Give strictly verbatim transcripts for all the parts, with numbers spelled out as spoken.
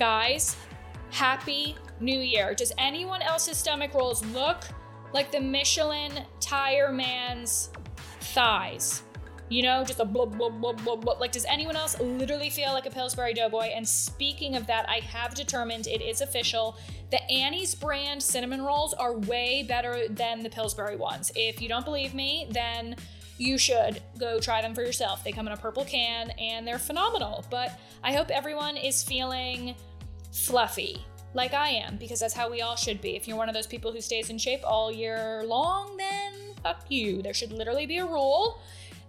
guys, Happy New Year. Does anyone else's stomach rolls look like the Michelin tire man's thighs? You know, just a blub, blub, blub, blub, blub. Like, does anyone else literally feel like a Pillsbury Doughboy? And speaking of that, I have determined, it is official, the Annie's brand cinnamon rolls are way better than the Pillsbury ones. If you don't believe me, then you should go try them for yourself. They come in a purple can and they're phenomenal. But I hope everyone is feeling fluffy like I am, because that's how we all should be. If you're one of those people who stays in shape all year long, then fuck you. There should literally be a rule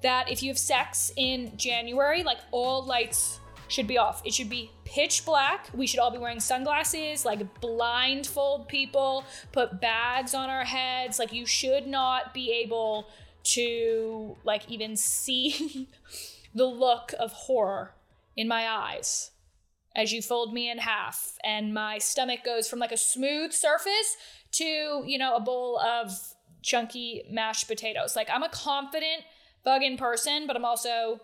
that if you have sex in January, like, all lights should be off. It should be pitch black. We should all be wearing sunglasses, like blindfold people, put bags on our heads. Like, you should not be able to, like, even see the look of horror in my eyes as you fold me in half and my stomach goes from like a smooth surface to, you know, a bowl of chunky mashed potatoes. Like, I'm a confident buggin' person, but I'm also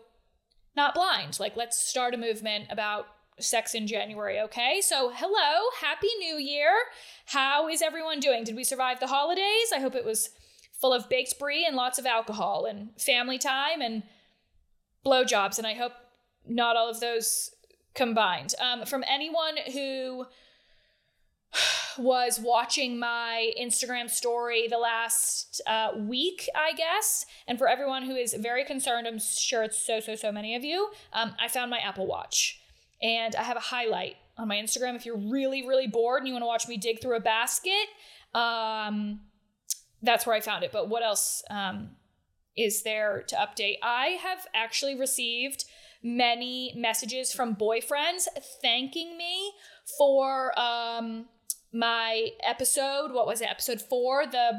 not blind. Like, let's start a movement about sex in January, okay? So hello, Happy New Year. How is everyone doing? Did we survive the holidays? I hope it was full of baked brie and lots of alcohol and family time and blowjobs, and I hope not all of those combined. Um, from anyone who was watching my Instagram story the last uh, week, I guess, and for everyone who is very concerned, I'm sure it's so, so, so many of you, um, I found my Apple Watch, and I have a highlight on my Instagram. If you're really, really bored and you want to watch me dig through a basket, um, that's where I found it. But what else um, is there to update? I have actually received many messages from boyfriends thanking me for um, my episode, what was it, episode four, the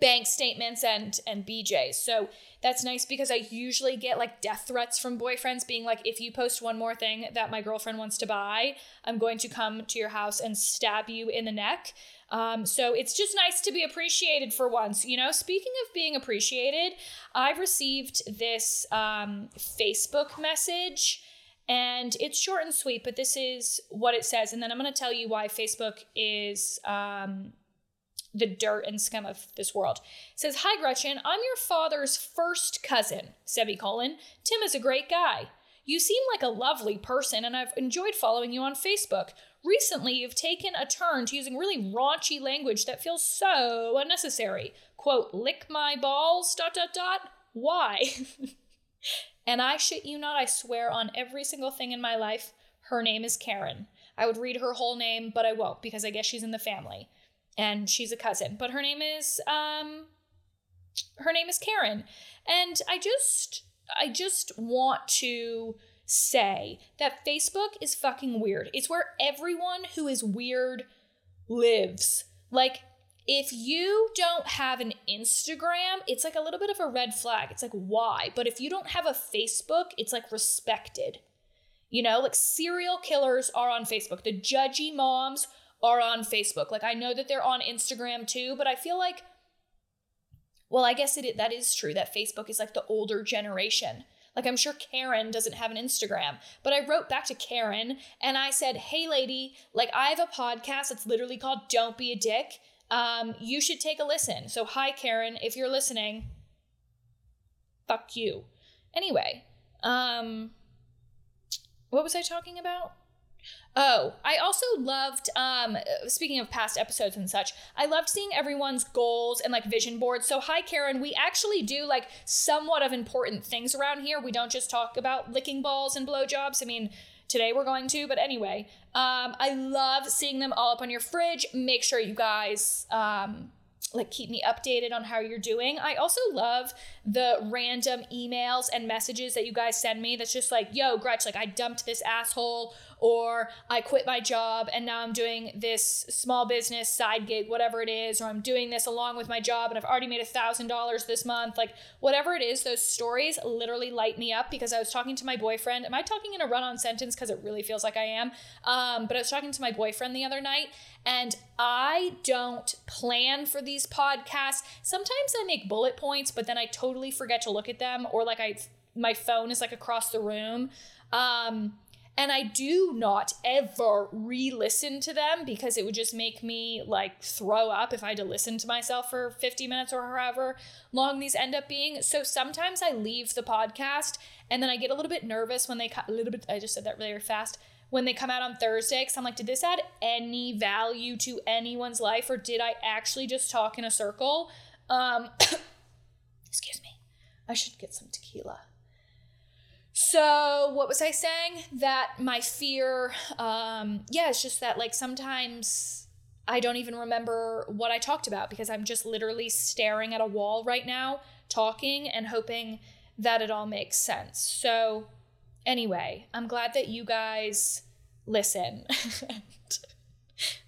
bank statements and, and B Js. So that's nice, because I usually get like death threats from boyfriends being like, if you post one more thing that my girlfriend wants to buy, I'm going to come to your house and stab you in the neck. Um, so it's just nice to be appreciated for once, you know. Speaking of being appreciated, I received this um, Facebook message, and it's short and sweet, but this is what it says. And then I'm going to tell you why Facebook is um, the dirt and scum of this world. It says, "Hi, Gretchen, I'm your father's first cousin, semicolon. Tim is a great guy. You seem like a lovely person, and I've enjoyed following you on Facebook. Recently, you've taken a turn to using really raunchy language that feels so unnecessary. Quote, lick my balls, dot, dot, dot. Why?" And I shit you not, I swear on every single thing in my life, her name is Karen. I would read her whole name, but I won't, because I guess she's in the family and she's a cousin. But her name is, um, her name is Karen. And I just, I just want to say that Facebook is fucking weird. It's where everyone who is weird lives. Like, if you don't have an Instagram, it's like a little bit of a red flag. It's like, why? But if you don't have a Facebook, it's like respected. You know, like, serial killers are on Facebook. The judgy moms are on Facebook. Like, I know that they're on Instagram too, but I feel like, well, I guess it that is true that Facebook is like the older generation. Like, I'm sure Karen doesn't have an Instagram, but I wrote back to Karen and I said, hey lady, like, I have a podcast that's literally called Don't Be a Dick. Um, you should take a listen. So hi, Karen, if you're listening, fuck you. Anyway, um, what was I talking about? Oh, I also loved, um, speaking of past episodes and such, I loved seeing everyone's goals and like vision boards. So hi, Karen, we actually do like somewhat of important things around here. We don't just talk about licking balls and blowjobs. I mean, today we're going to, but anyway, um, I love seeing them all up on your fridge. Make sure you guys, um, like, keep me updated on how you're doing. I also love the random emails and messages that you guys send me that's just like, yo, Gretch, like, I dumped this asshole, or I quit my job and now I'm doing this small business side gig, whatever it is, or I'm doing this along with my job and I've already made a thousand dollars this month. Like, whatever it is, those stories literally light me up, because I was talking to my boyfriend. Am I talking in a run-on sentence? Because it really feels like I am. Um, but I was talking to my boyfriend the other night, and I don't plan for these podcasts. Sometimes I make bullet points, but then I totally forget to look at them, or like I, my phone is like across the room. Um, And I do not ever re-listen to them because it would just make me like throw up if I had to listen to myself for fifty minutes or however long these end up being. So sometimes I leave the podcast and then I get a little bit nervous when they cut a little bit. I just said that really fast. When they come out on Thursday, because I'm like, did this add any value to anyone's life, or did I actually just talk in a circle? Um, excuse me. I should get some tequila. So what was I saying? That my fear, um, yeah, it's just that like sometimes I don't even remember what I talked about because I'm just literally staring at a wall right now, talking and hoping that it all makes sense. So anyway, I'm glad that you guys listen and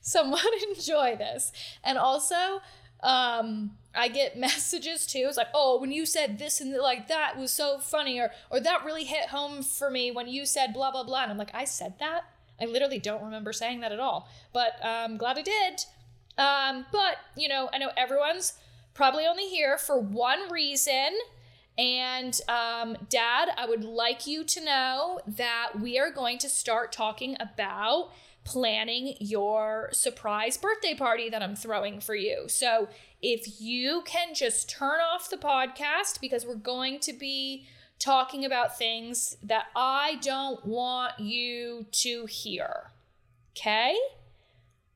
somewhat enjoy this. And also, um, I get messages too. It's like, oh, when you said this and like that was so funny, or or that really hit home for me when you said blah, blah, blah. And I'm like, I said that? I literally don't remember saying that at all, but I'm um, glad I did. Um, but, you know, I know everyone's probably only here for one reason. And um, Dad, I would like you to know that we are going to start talking about planning your surprise birthday party that I'm throwing for you. So if you can just turn off the podcast, because we're going to be talking about things that I don't want you to hear. Okay?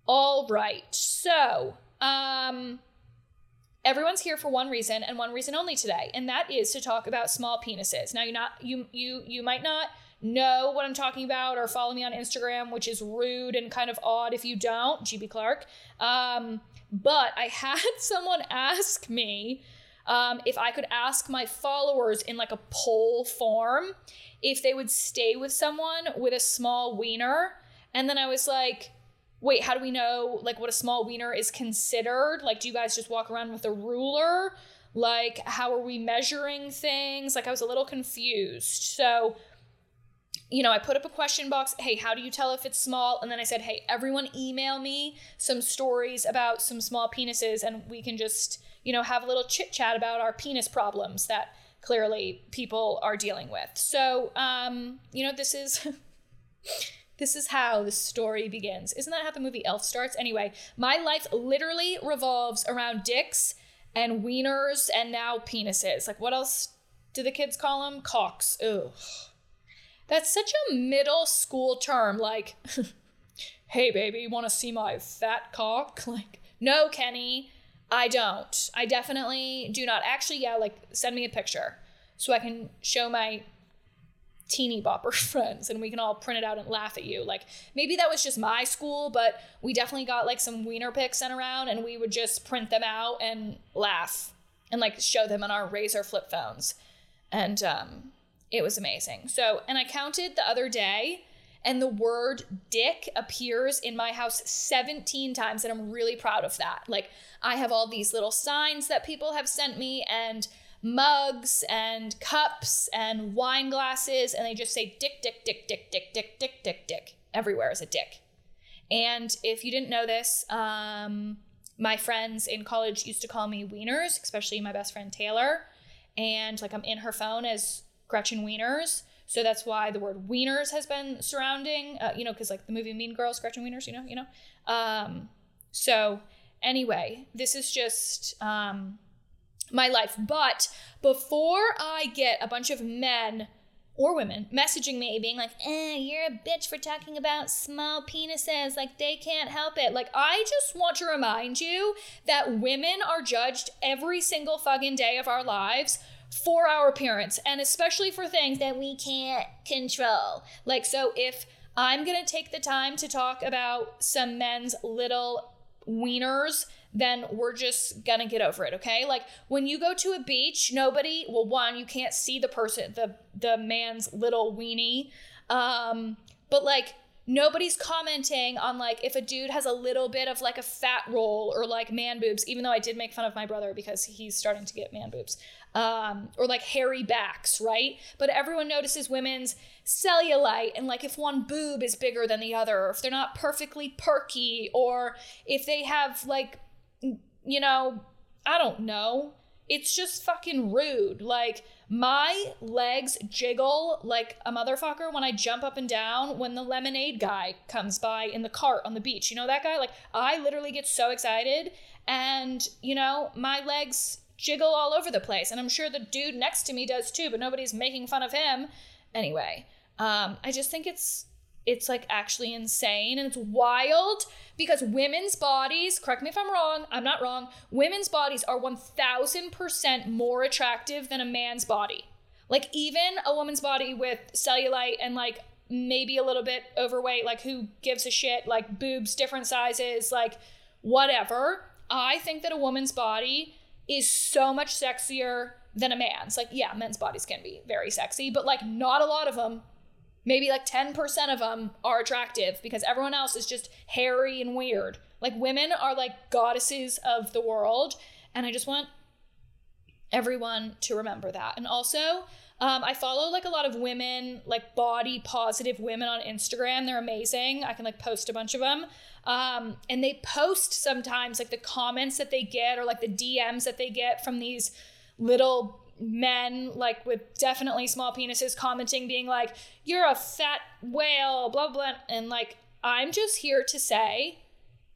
All right. So, um, everyone's here for one reason and one reason only today, and that is to talk about small penises. Now, you're not, you, you, you might not know what I'm talking about or follow me on Instagram, which is rude and kind of odd if you don't, G B Clark. Um, but I had someone ask me um, if I could ask my followers in like a poll form if they would stay with someone with a small wiener. And then I was like, wait, how do we know like what a small wiener is considered? Like, do you guys just walk around with a ruler? Like, how are we measuring things? Like, I was a little confused. So, you know, I put up a question box. Hey, how do you tell if it's small? And then I said, hey, everyone email me some stories about some small penises, and we can just, you know, have a little chit chat about our penis problems that clearly people are dealing with. So, um, you know, this is, this is how the story begins. Isn't that how the movie Elf starts? Anyway, my life literally revolves around dicks and wieners and now penises. Like, what else do the kids call them? Cocks. Ugh. That's such a middle school term, like, hey, baby, you want to see my fat cock? Like, no, Kenny, I don't. I definitely do not. Actually, yeah, like, send me a picture so I can show my teeny bopper friends and we can all print it out and laugh at you. Like, maybe that was just my school, but we definitely got, like, some wiener pics sent around and we would just print them out and laugh and, like, show them on our Razor flip phones. And, um... it was amazing. So, and I counted the other day, and the word dick appears in my house seventeen times, and I'm really proud of that. Like, I have all these little signs that people have sent me, and mugs, and cups, and wine glasses, and they just say dick, dick, dick, dick, dick, dick, dick, dick, dick. Everywhere is a dick. And if you didn't know this, um, my friends in college used to call me Wieners, especially my best friend Taylor, and like I'm in her phone as Gretchen Wieners. So that's why the word wieners has been surrounding, uh, you know, because like the movie Mean Girls, Gretchen Wieners, you know, you know. Um, so anyway, this is just um, my life. But before I get a bunch of men or women messaging me being like, eh, you're a bitch for talking about small penises, like they can't help it. Like, I just want to remind you that women are judged every single fucking day of our lives for our appearance, and especially for things that we can't control. Like, so if I'm gonna take the time to talk about some men's little wieners, then we're just gonna get over it, okay? Like, when you go to a beach, nobody, well, one, you can't see the person, the the man's little weenie, um, but like, nobody's commenting on like if a dude has a little bit of like a fat roll or like man boobs, even though I did make fun of my brother because he's starting to get man boobs, um, or like hairy backs, right? But everyone notices women's cellulite and like if one boob is bigger than the other, or if they're not perfectly perky, or if they have like, you know, I don't know, It's just fucking rude. Like, my legs jiggle like a motherfucker when I jump up and down when the lemonade guy comes by in the cart on the beach. You know that guy? Like, I literally get so excited and, you know, my legs jiggle all over the place. And I'm sure the dude next to me does too, but nobody's making fun of him. Anyway, um, I just think it's... It's like actually insane and it's wild because women's bodies, correct me if I'm wrong, I'm not wrong, women's bodies are one thousand percent more attractive than a man's body. Like even a woman's body with cellulite and like maybe a little bit overweight, like who gives a shit, like boobs, different sizes, like whatever. I think that a woman's body is so much sexier than a man's. Like, yeah, men's bodies can be very sexy, but like not a lot of them. Maybe like ten percent of them are attractive because everyone else is just hairy and weird. Like women are like goddesses of the world. And I just want everyone to remember that. And also um, I follow like a lot of women, like body positive women on Instagram. They're amazing. I can like post a bunch of them. Um, and they post sometimes like the comments that they get or like the D Ms that they get from these little men like with definitely small penises commenting being like, you're a fat whale, blah, blah. And like, I'm just here to say,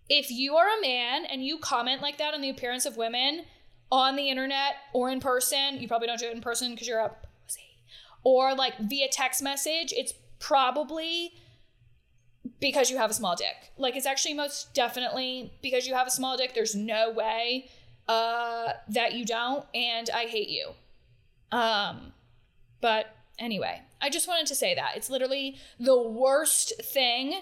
if you are a man and you comment like that on the appearance of women on the internet or in person, you probably don't do it in person because you're a pussy, or like via text message, it's probably because you have a small dick. Like it's actually most definitely because you have a small dick. There's no way uh, that you don't. And I hate you. Um, but anyway, I just wanted to say that it's literally the worst thing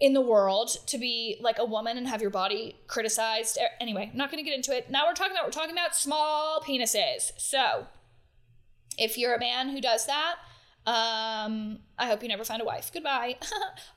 in the world to be like a woman and have your body criticized. Anyway, I'm not going to get into it. Now we're talking about, we're talking about small penises. So if you're a man who does that, um, I hope you never find a wife. Goodbye.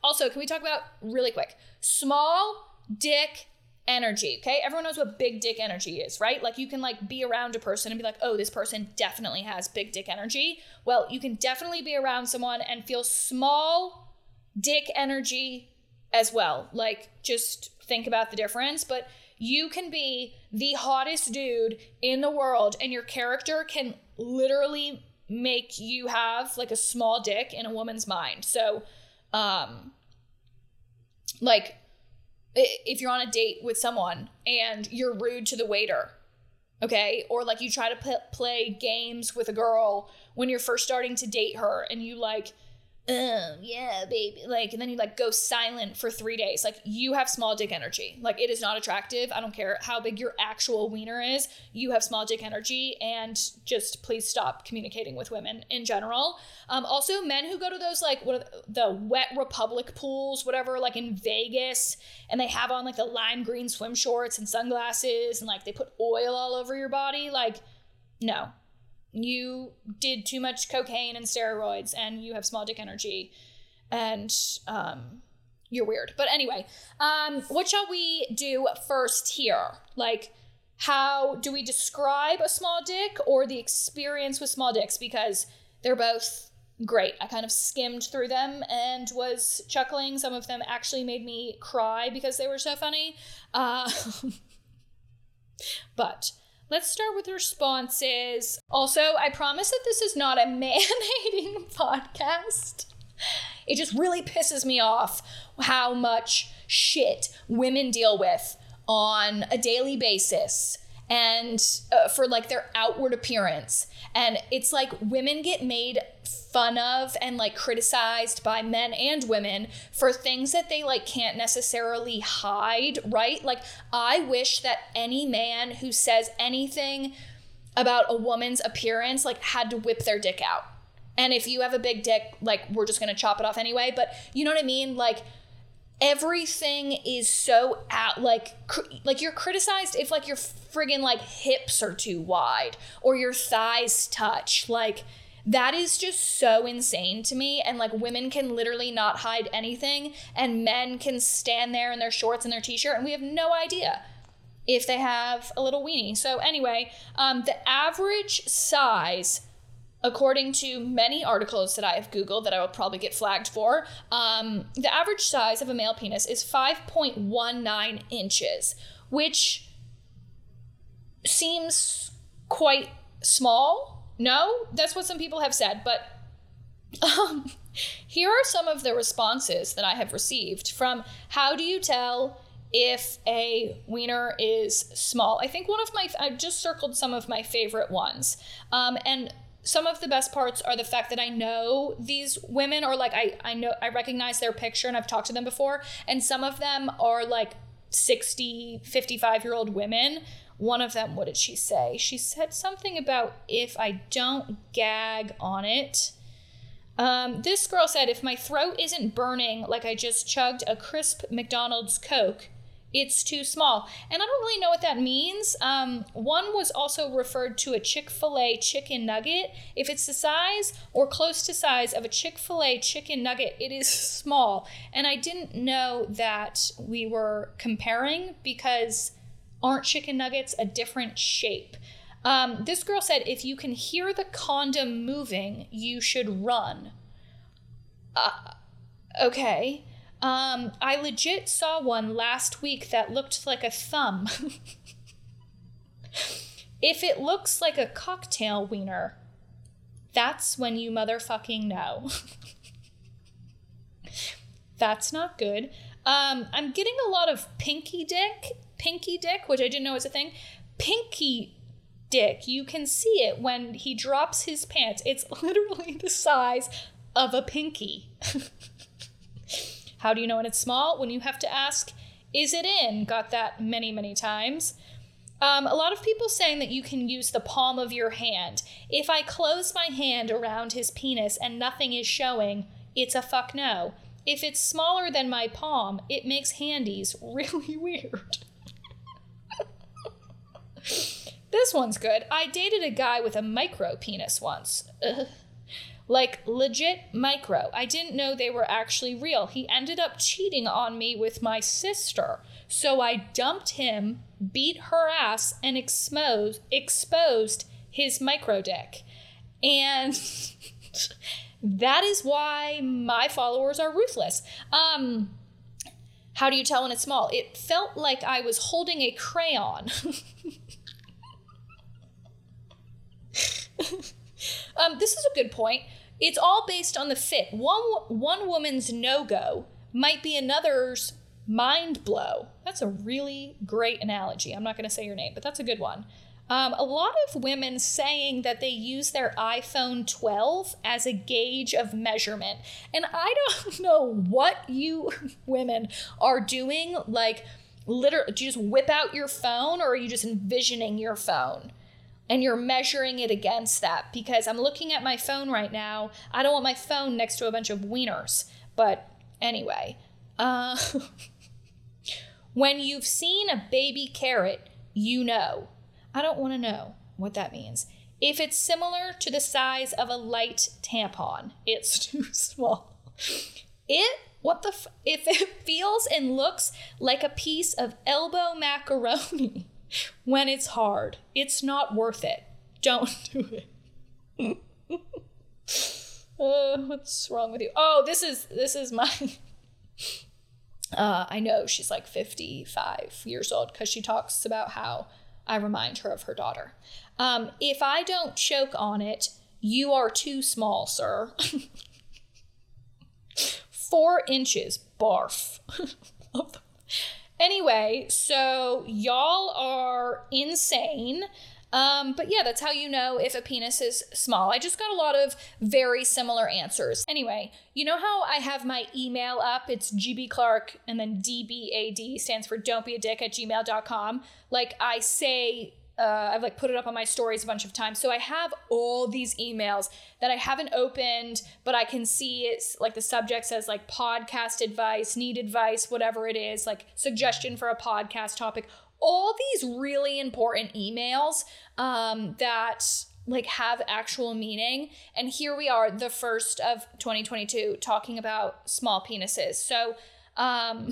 Also, can we talk about really quick, small dick energy, okay? Everyone knows what big dick energy is, right? Like you can like be around a person and be like, oh, this person definitely has big dick energy. Well, you can definitely be around someone and feel small dick energy as well. Like just think about the difference, but you can be the hottest dude in the world and your character can literally make you have like a small dick in a woman's mind. So, um, like, if you're on a date with someone and you're rude to the waiter, okay? Or like you try to p- play games with a girl when you're first starting to date her and you like, oh yeah, baby. Like, and then you like go silent for three days. Like you have small dick energy. Like it is not attractive. I don't care how big your actual wiener is. You have small dick energy and just please stop communicating with women in general. Um, also men who go to those, like what are the, the Wet Republic pools, whatever, like in Vegas, and they have on like the lime green swim shorts and sunglasses and like they put oil all over your body. Like, no. You did too much cocaine and steroids and you have small dick energy and um, you're weird. But anyway, um, what shall we do first here? Like, how do we describe a small dick or the experience with small dicks? Because they're both great. I kind of skimmed through them and was chuckling. Some of them actually made me cry because they were so funny. Uh, but... Let's start with responses. Also, I promise that this is not a man-hating podcast. It just really pisses me off how much shit women deal with on a daily basis and uh, for like their outward appearance. And it's like women get made fun of and like criticized by men and women for things that they like can't necessarily hide, right? Like I wish that any man who says anything about a woman's appearance like had to whip their dick out. And if you have a big dick, like we're just gonna chop it off anyway, but you know what I mean? Like everything is so out, like, cr- like you're criticized if like your friggin' like hips are too wide or your thighs touch, like that is just so insane to me. And like women can literally not hide anything and men can stand there in their shorts and their t-shirt and we have no idea if they have a little weenie. So anyway, um, the average size, according to many articles that I have Googled that I will probably get flagged for, um, the average size of a male penis is five point one nine inches, which seems quite small. No, that's what some people have said. But um, here are some of the responses that I have received from how do you tell if a wiener is small? I think one of my, I just circled some of my favorite ones. Um, and some of the best parts are the fact that I know these women, or like I, I know, I recognize their picture and I've talked to them before. And some of them are like sixty, fifty-five year old women. One of them, what did she say? She said something about if I don't gag on it. Um, this girl said, if my throat isn't burning, like I just chugged a crisp McDonald's Coke, it's too small. And I don't really know what that means. Um, one was also referred to a Chick-fil-A chicken nugget. If it's the size or close to size of a Chick-fil-A chicken nugget, it is small. And I didn't know that we were comparing, because aren't chicken nuggets a different shape? Um, this girl said, if you can hear the condom moving, you should run. Uh, okay. Um, I legit saw one last week that looked like a thumb. If it looks like a cocktail wiener, that's when you motherfucking know. That's not good. Um, I'm getting a lot of pinky dick, pinky dick, which I didn't know was a thing. Pinky dick. You can see it when he drops his pants. It's literally the size of a pinky. How do you know when it's small? When you have to ask, is it in? Got that many, many times. Um, a lot of people saying that you can use the palm of your hand. If I close my hand around his penis and nothing is showing, it's a fuck no. If it's smaller than my palm, it makes handies really weird. This one's good. I dated a guy with a micro penis once. Ugh. Like legit micro. I didn't know they were actually real. He ended up cheating on me with my sister. So I dumped him, beat her ass, and exposed exposed his micro dick. And that is why my followers are ruthless. Um, how do you tell when it's small? It felt like I was holding a crayon. Um, this is a good point. It's all based on the fit. One one woman's no-go might be another's mind blow. That's a really great analogy. I'm not going to say your name, but that's a good one. Um, a lot of women saying that they use their iPhone twelve as a gauge of measurement. And I don't know what you women are doing. Like, literally, do you just whip out your phone, or are you just envisioning your phone? And you're measuring it against that, because I'm looking at my phone right now. I don't want my phone next to a bunch of wieners. But anyway, uh, when you've seen a baby carrot, you know. I don't want to know what that means. If it's similar to the size of a light tampon, it's too small. It, what the, f- if it feels and looks like a piece of elbow macaroni, when it's hard, it's not worth it. Don't do it. uh, what's wrong with you? Oh, this is this is my. Uh, I know she's like fifty-five years old, because she talks about how I remind her of her daughter. Um, if I don't choke on it, you are too small, sir. Four inches, barf. Anyway, so y'all are insane. Um, but yeah, that's how you know if a penis is small. I just got a lot of very similar answers. Anyway, you know how I have my email up? It's G B Clark, and then D B A D stands for don't be a dick at gmail dot com. Like I say, uh, I've like put it up on my stories a bunch of times. So I have all these emails that I haven't opened, but I can see it's like the subject says like podcast advice, need advice, whatever it is, like suggestion for a podcast topic, all these really important emails um, that like have actual meaning. And here we are, the first of twenty twenty-two, talking about small penises. So um,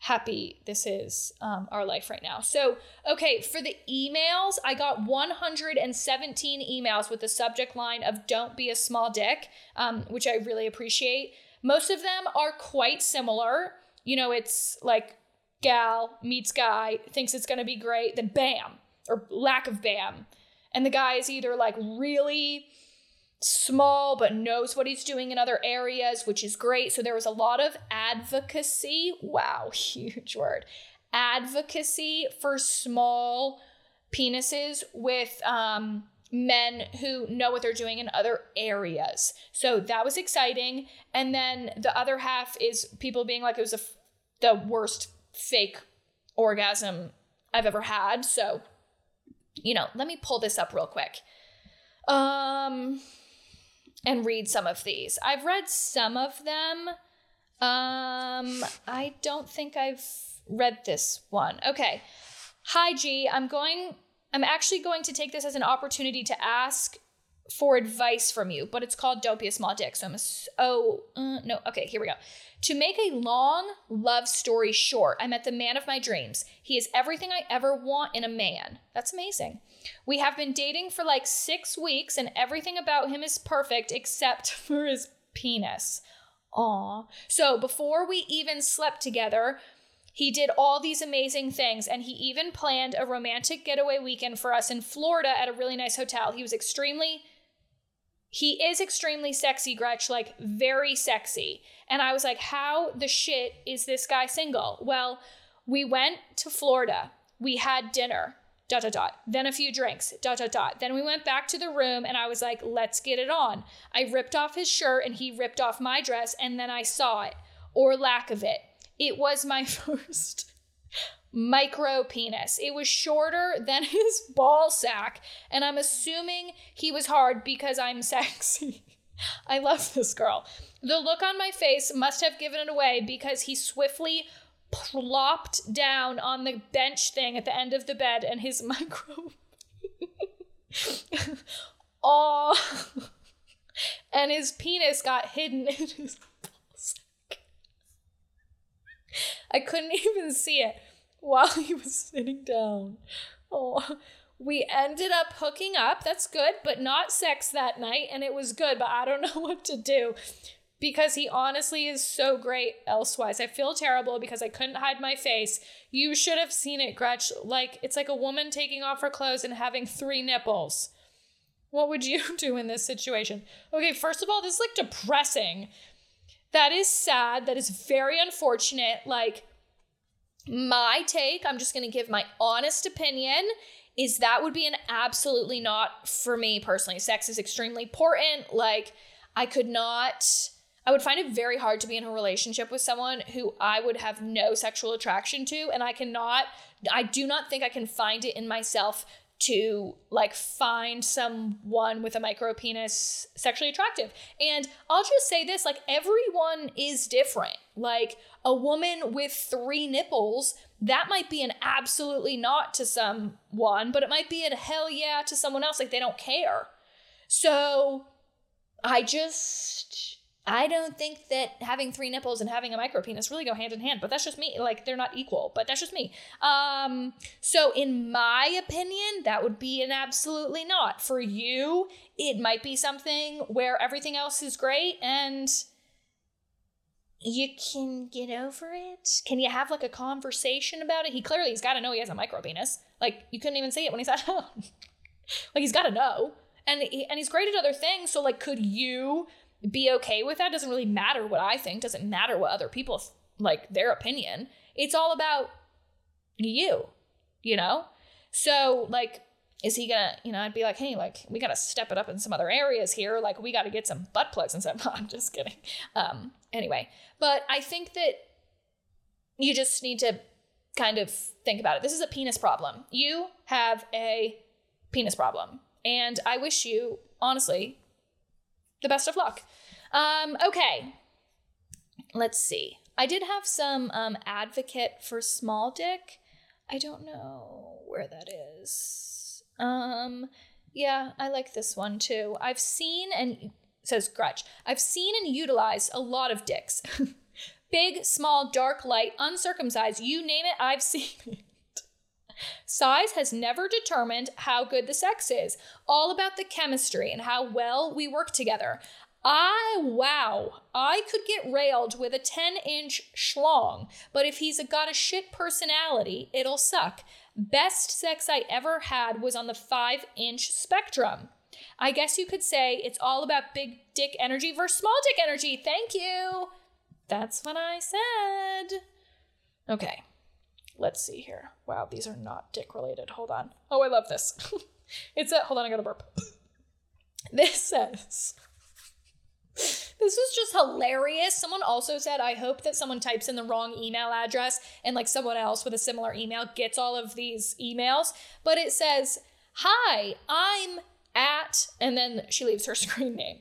happy this is um, our life right now. So, okay, for the emails, I got one hundred seventeen emails with the subject line of don't be a small dick, um, which I really appreciate. Most of them are quite similar. You know, it's like gal meets guy, thinks it's going to be great, then bam, or lack of bam. And the guy is either like really small but knows what he's doing in other areas, which is great. So there was a lot of advocacy. Wow, huge word. Advocacy for small penises with um, men who know what they're doing in other areas. So that was exciting. And then the other half is people being like, it was a f- the worst fake orgasm I've ever had. So, you know, let me pull this up real quick um, and read some of these. I've read some of them. Um, I don't think I've read this one. Okay. Hi, G. I'm going, I'm actually going to take this as an opportunity to ask for advice from you, but it's called Don't Be a Small Dick. So I'm, a, oh, uh, no. Okay, here we go. To make a long love story short, I met the man of my dreams. He is everything I ever want in a man. That's amazing. We have been dating for like six weeks and everything about him is perfect except for his penis. Aw. So before we even slept together, he did all these amazing things, and he even planned a romantic getaway weekend for us in Florida at a really nice hotel. He was extremely, he is extremely sexy, Gretch, like very sexy. And I was like, how the shit is this guy single? Well, we went to Florida. We had dinner, dot, dot, dot, then a few drinks, dot, dot, dot. Then we went back to the room, and I was like, let's get it on. I ripped off his shirt, and he ripped off my dress, and then I saw it, or lack of it. It was my first micro penis. It was shorter than his ball sack, and I'm assuming he was hard because I'm sexy. I love this girl. The look on my face must have given it away because he swiftly plopped down on the bench thing at the end of the bed and his micro. Oh, and his penis got hidden in his. I couldn't even see it while he was sitting down. Oh, we ended up hooking up. That's good, but not sex that night. And it was good, but I don't know what to do because he honestly is so great elsewise. I feel terrible because I couldn't hide my face. You should have seen it, Gretch. Like, it's like a woman taking off her clothes and having three nipples. What would you do in this situation? Okay, first of all, this is like depressing. That is sad. That is very unfortunate. Like, my take, I'm just going to give my honest opinion, is that would be an absolutely not for me personally. Sex is extremely important. Like, I could not, I would find it very hard to be in a relationship with someone who I would have no sexual attraction to. And I cannot, I do not think I can find it in myself to like find someone with a micro penis sexually attractive. And I'll just say this, like, everyone is different. Like, a woman with three nipples, that might be an absolutely not to someone, but it might be a hell yeah to someone else. Like, they don't care. So I just, I don't think that having three nipples and having a micro penis really go hand in hand, but that's just me. Like, they're not equal, but that's just me. Um, so in my opinion, that would be an absolutely not. For you, it might be something where everything else is great and you can get over it. Can you have like a conversation about it? He clearly, he's got to know he has a micro penis. Like, you couldn't even see it when he sat down. Like, he's got to know. And he, and he's great at other things. So like, could you be okay with that? Doesn't really matter what I think. Doesn't matter what other people, like, their opinion. It's all about you, you know? So, like, is he gonna, you know, I'd be like, hey, like, we gotta step it up in some other areas here. Like, we gotta get some butt plugs and stuff. No, I'm just kidding. Um, anyway, but I think that you just need to kind of think about it. This is a penis problem. You have a penis problem. And I wish you, honestly, the best of luck. Um, okay. Let's see. I did have some um, advocate for small dick. I don't know where that is. Um, yeah, I like this one too. I've seen and says Gretch. I've seen and utilized a lot of dicks. Big, small, dark, light, uncircumcised, you name it, I've seen it. Size has never determined how good the sex is. All about the chemistry and how well we work together. I, wow, I could get railed with a ten-inch schlong, but if he's got a shit personality, it'll suck. Best sex I ever had was on the five-inch spectrum. I guess you could say it's all about big dick energy versus small dick energy. Thank you. That's what I said. Okay, let's see here. Wow, these are not dick related. Hold on. Oh, I love this. It's a, hold on, I gotta burp. This says, this was just hilarious. Someone also said, I hope that someone types in the wrong email address and like someone else with a similar email gets all of these emails. But it says, hi, I'm at, and then she leaves her screen name.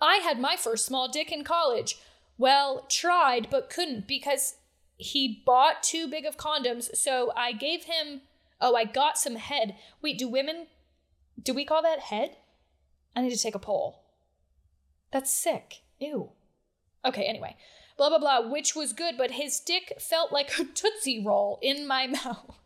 I had my first small dick in college. Well, tried, but couldn't because he bought too big of condoms. So I gave him, oh, I got some head. Wait, do women, do we call that head? I need to take a poll. That's sick. Ew. Okay, anyway. Blah, blah, blah, which was good, but his dick felt like a Tootsie Roll in my mouth.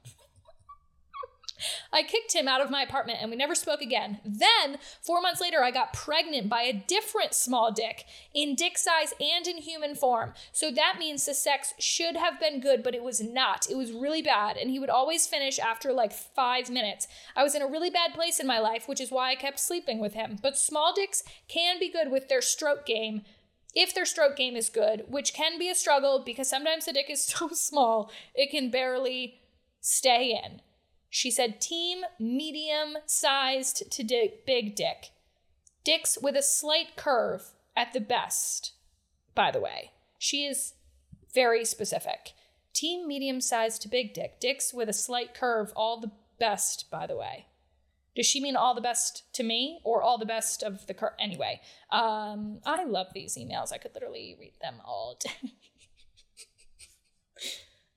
I kicked him out of my apartment and we never spoke again. Then, four months later, I got pregnant by a different small dick in dick size and in human form. So that means the sex should have been good, but it was not. It was really bad. And he would always finish after like five minutes. I was in a really bad place in my life, which is why I kept sleeping with him. But small dicks can be good with their stroke game, if their stroke game is good, which can be a struggle because sometimes the dick is so small, it can barely stay in. She said, team medium-sized to di- big dick. Dicks with a slight curve at the best, by the way. She is very specific. Team medium-sized to big dick. Dicks with a slight curve, all the best, by the way. Does she mean all the best to me or all the best of the curve? Anyway, um, I love these emails. I could literally read them all day.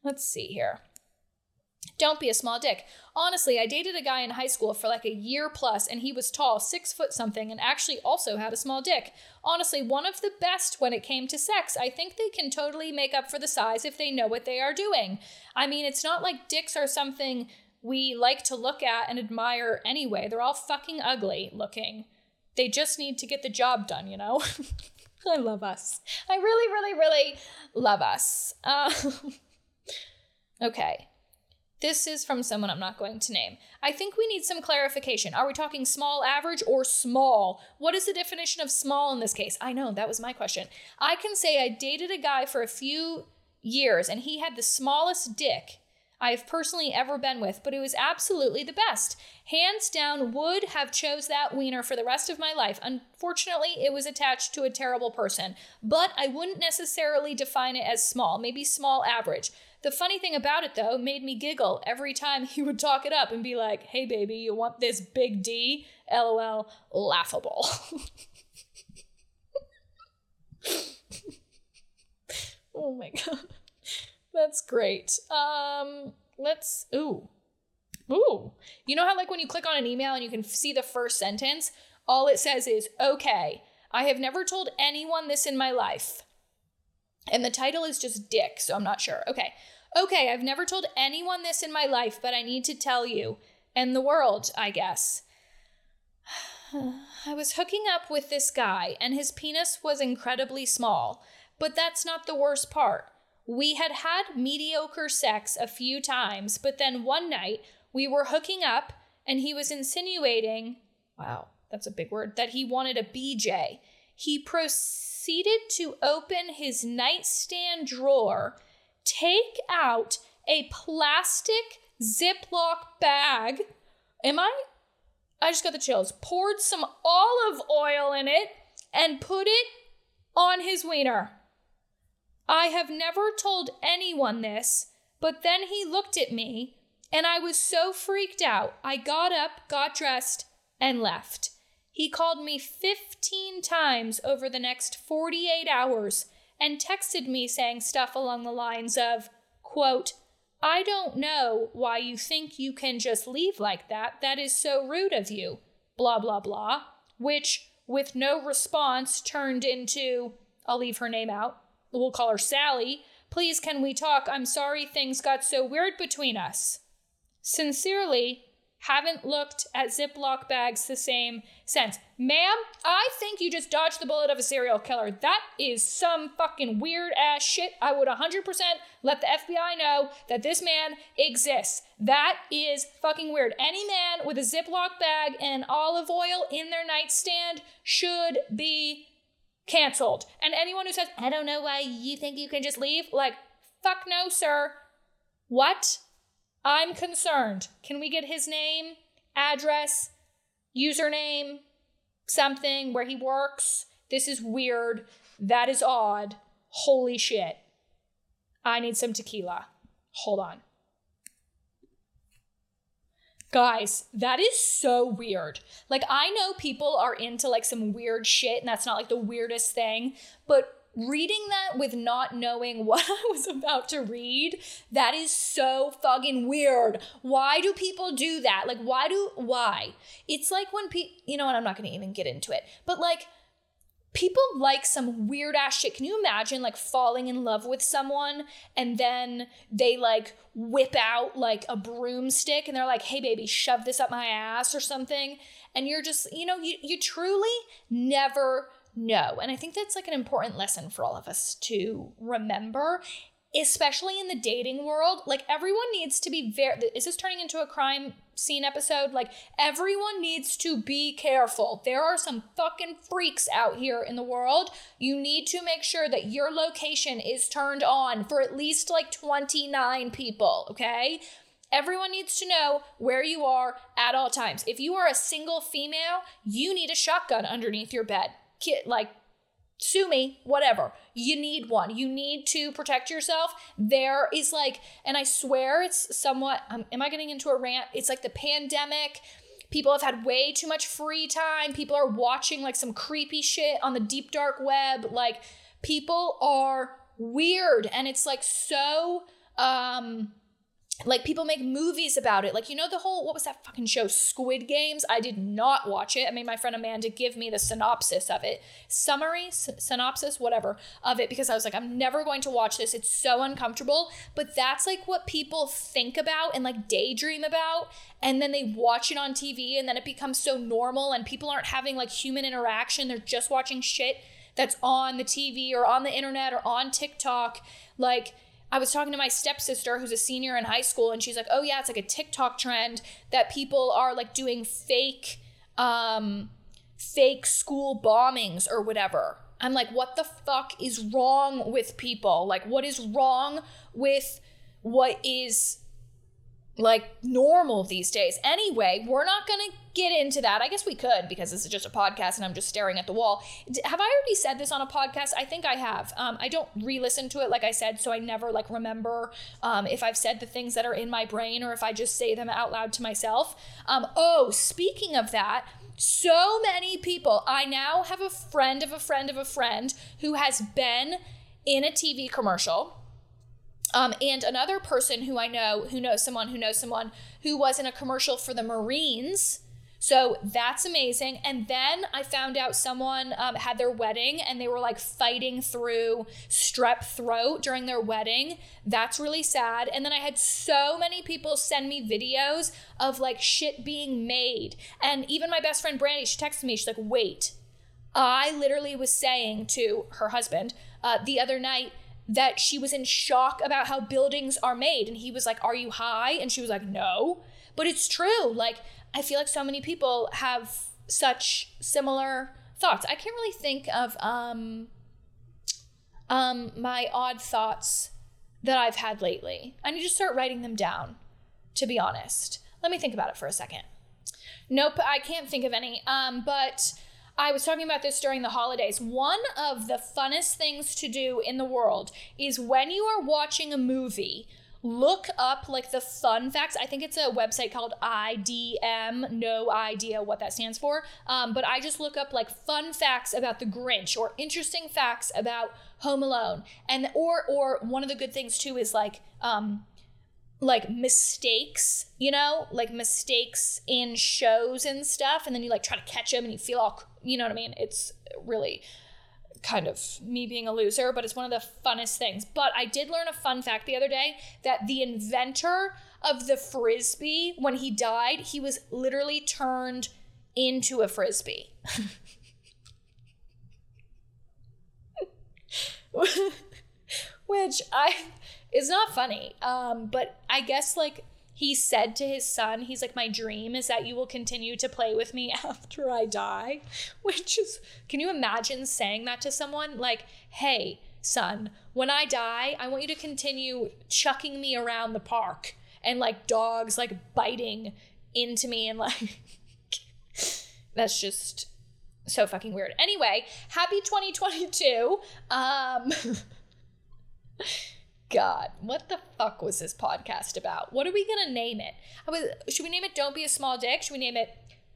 Let's see here. Don't be a small dick. Honestly, I dated a guy in high school for like a year plus, and he was tall, six foot something, and actually also had a small dick. Honestly, one of the best when it came to sex. I think they can totally make up for the size if they know what they are doing. I mean, it's not like dicks are something we like to look at and admire anyway. They're all fucking ugly looking. They just need to get the job done, you know? I love us. I really, really, really love us. Uh, okay. This is from someone I'm not going to name. I think we need some clarification. Are we talking small, average, or small? What is the definition of small in this case? I know, that was my question. I can say I dated a guy for a few years and he had the smallest dick I've personally ever been with, but it was absolutely the best. Hands down, would have chose that wiener for the rest of my life. Unfortunately, it was attached to a terrible person, but I wouldn't necessarily define it as small, maybe small average. The funny thing about it, though, made me giggle every time he would talk it up and be like, hey, baby, you want this big D? LOL, laughable. Oh, my God. That's great. Um, let's, ooh. Ooh. You know how, like, when you click on an email and you can see the first sentence, all it says is, okay, I have never told anyone this in my life. And the title is just dick, so I'm not sure. Okay. Okay, I've never told anyone this in my life, but I need to tell you. And the world, I guess. I was hooking up with this guy, and his penis was incredibly small. But that's not the worst part. We had had mediocre sex a few times, but then one night we were hooking up, and he was insinuating, wow, that's a big word, that he wanted a B J. He proceeded... proceeded to open his nightstand drawer, take out a plastic Ziploc bag. Am I? I just got the chills. Poured some olive oil in it and put it on his wiener. I have never told anyone this, but then he looked at me and I was so freaked out. I got up, got dressed, and left. He called me fifteen times over the next forty-eight hours and texted me saying stuff along the lines of, quote, I don't know why you think you can just leave like that. That is so rude of you, blah, blah, blah, which with no response turned into, I'll leave her name out. We'll call her Sally. Please, can we talk? I'm sorry things got so weird between us. Sincerely, Haven't looked at Ziploc bags the same since. Ma'am, I think you just dodged the bullet of a serial killer. That is some fucking weird ass shit. I would one hundred percent let the F B I know that this man exists. That is fucking weird. Any man with a Ziploc bag and olive oil in their nightstand should be canceled. And anyone who says, I don't know why you think you can just leave, like, fuck no, sir. What? I'm concerned. Can we get his name, address, username, something, where he works? This is weird. That is odd. Holy shit. I need some tequila. Hold on. Guys, that is so weird. Like, I know people are into like some weird shit and that's not like the weirdest thing, but reading that with not knowing what I was about to read, that is so fucking weird. Why do people do that? Like, why do, why? It's like when people, you know what, I'm not going to even get into it, but like, people like some weird ass shit. Can you imagine like falling in love with someone and then they like whip out like a broomstick and they're like, hey baby, shove this up my ass or something. And you're just, you know, you, you truly never no. And I think that's like an important lesson for all of us to remember, especially in the dating world. Like, everyone needs to be very, is this turning into a crime scene episode? Like, everyone needs to be careful. There are some fucking freaks out here in the world. You need to make sure that your location is turned on for at least like twenty-nine people, okay? Everyone needs to know where you are at all times. If you are a single female, you need a shotgun underneath your bed. Kid, like, sue me, whatever. You need one. You need to protect yourself. There is like, and I swear it's somewhat, um, am I getting into a rant? It's like the pandemic. People have had way too much free time. People are watching like some creepy shit on the deep dark web. Like, people are weird. And it's like so, um, like, people make movies about it. Like, you know the whole, what was that fucking show, Squid Games? I did not watch it. I made my friend Amanda give me the synopsis of it. Summary, s- synopsis, whatever, of it. Because I was like, I'm never going to watch this. It's so uncomfortable. But that's, like, what people think about and, like, daydream about. And then they watch it on T V. And then it becomes so normal. And people aren't having, like, human interaction. They're just watching shit that's on the T V or on the internet or on TikTok. Like, I was talking to my stepsister who's a senior in high school and she's like, oh yeah, it's like a TikTok trend that people are like doing fake, um, fake school bombings or whatever. I'm like, what the fuck is wrong with people? Like, what is wrong with what is like normal these days? Anyway, we're not going to get into that. I guess we could, because this is just a podcast and I'm just staring at the wall. Have I already said this on a podcast? I think I have. Um, I don't re-listen to it, like I said, so I never like remember um, if I've said the things that are in my brain or if I just say them out loud to myself. Um, oh, speaking of that, so many people, I now have a friend of a friend of a friend who has been in a T V commercial. Um, and another person who I know, who knows someone, who knows someone who was in a commercial for the Marines. So that's amazing. And then I found out someone um, had their wedding and they were like fighting through strep throat during their wedding. That's really sad. And then I had so many people send me videos of like shit being made. And even my best friend, Brandy, she texted me, she's like, wait, I literally was saying to her husband uh, the other night that she was in shock about how buildings are made. And he was like, are you high? And she was like, no, but it's true. Like, I feel like so many people have such similar thoughts. I can't really think of um, um, my odd thoughts that I've had lately. I need to start writing them down, to be honest. Let me think about it for a second. Nope, I can't think of any, um, but I was talking about this during the holidays. One of the funnest things to do in the world is when you are watching a movie, look up like the fun facts. I think it's a website called I D M, no idea what that stands for. Um, but I just look up like fun facts about the Grinch or interesting facts about Home Alone. And or or one of the good things too is like, um, like mistakes, you know, like mistakes in shows and stuff. And then you like try to catch them and you feel all, you know what I mean? It's really kind of me being a loser, but it's one of the funnest things. But I did learn a fun fact the other day that the inventor of the Frisbee, when he died, he was literally turned into a Frisbee. Which I, is not funny. Um, but I guess like he said to his son, he's like, my dream is that you will continue to play with me after I die. Which is, can you imagine saying that to someone? Like, hey, son, when I die, I want you to continue chucking me around the park and like dogs like biting into me and like, that's just so fucking weird. Anyway, happy twenty twenty-two. Um, God, what the fuck was this podcast about? What are we gonna name it? I was, should we name it Don't Be a Small Dick? Should we name it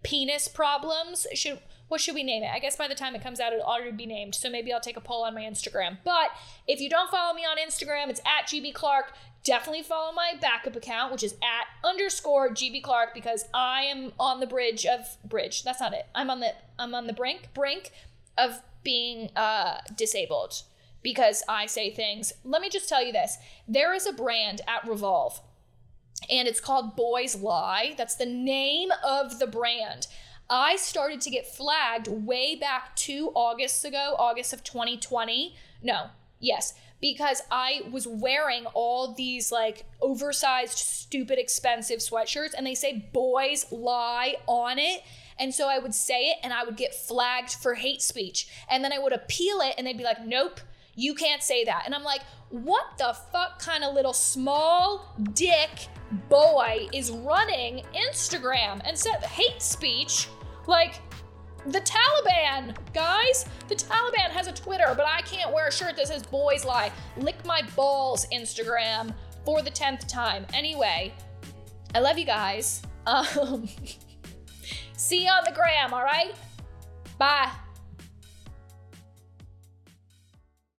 Penis Problems? Should what should we name it? I guess by the time it comes out, it'll already be named. So maybe I'll take a poll on my Instagram. But if you don't follow me on Instagram, it's at G B Clark. Definitely follow my backup account, which is at underscore G B Clark, because I am on the bridge of bridge. That's not it. I'm on the I'm on the brink brink of being uh, disabled. Because I say things. Let me just tell you this. There is a brand at Revolve, and it's called Boys Lie. That's the name of the brand. I started to get flagged way back two Augusts ago, August of twenty twenty. No, yes, because I was wearing all these like oversized, stupid, expensive sweatshirts, and they say Boys Lie on it. And so I would say it, and I would get flagged for hate speech. And then I would appeal it, and they'd be like, nope. You can't say that. And I'm like, what the fuck kind of little small dick boy is running Instagram and said hate speech? Like the Taliban, guys. The Taliban has a Twitter, but I can't wear a shirt that says Boys Lie. Lick my balls, Instagram, for the tenth time. Anyway, I love you guys. Um, see you on the gram, all right? Bye.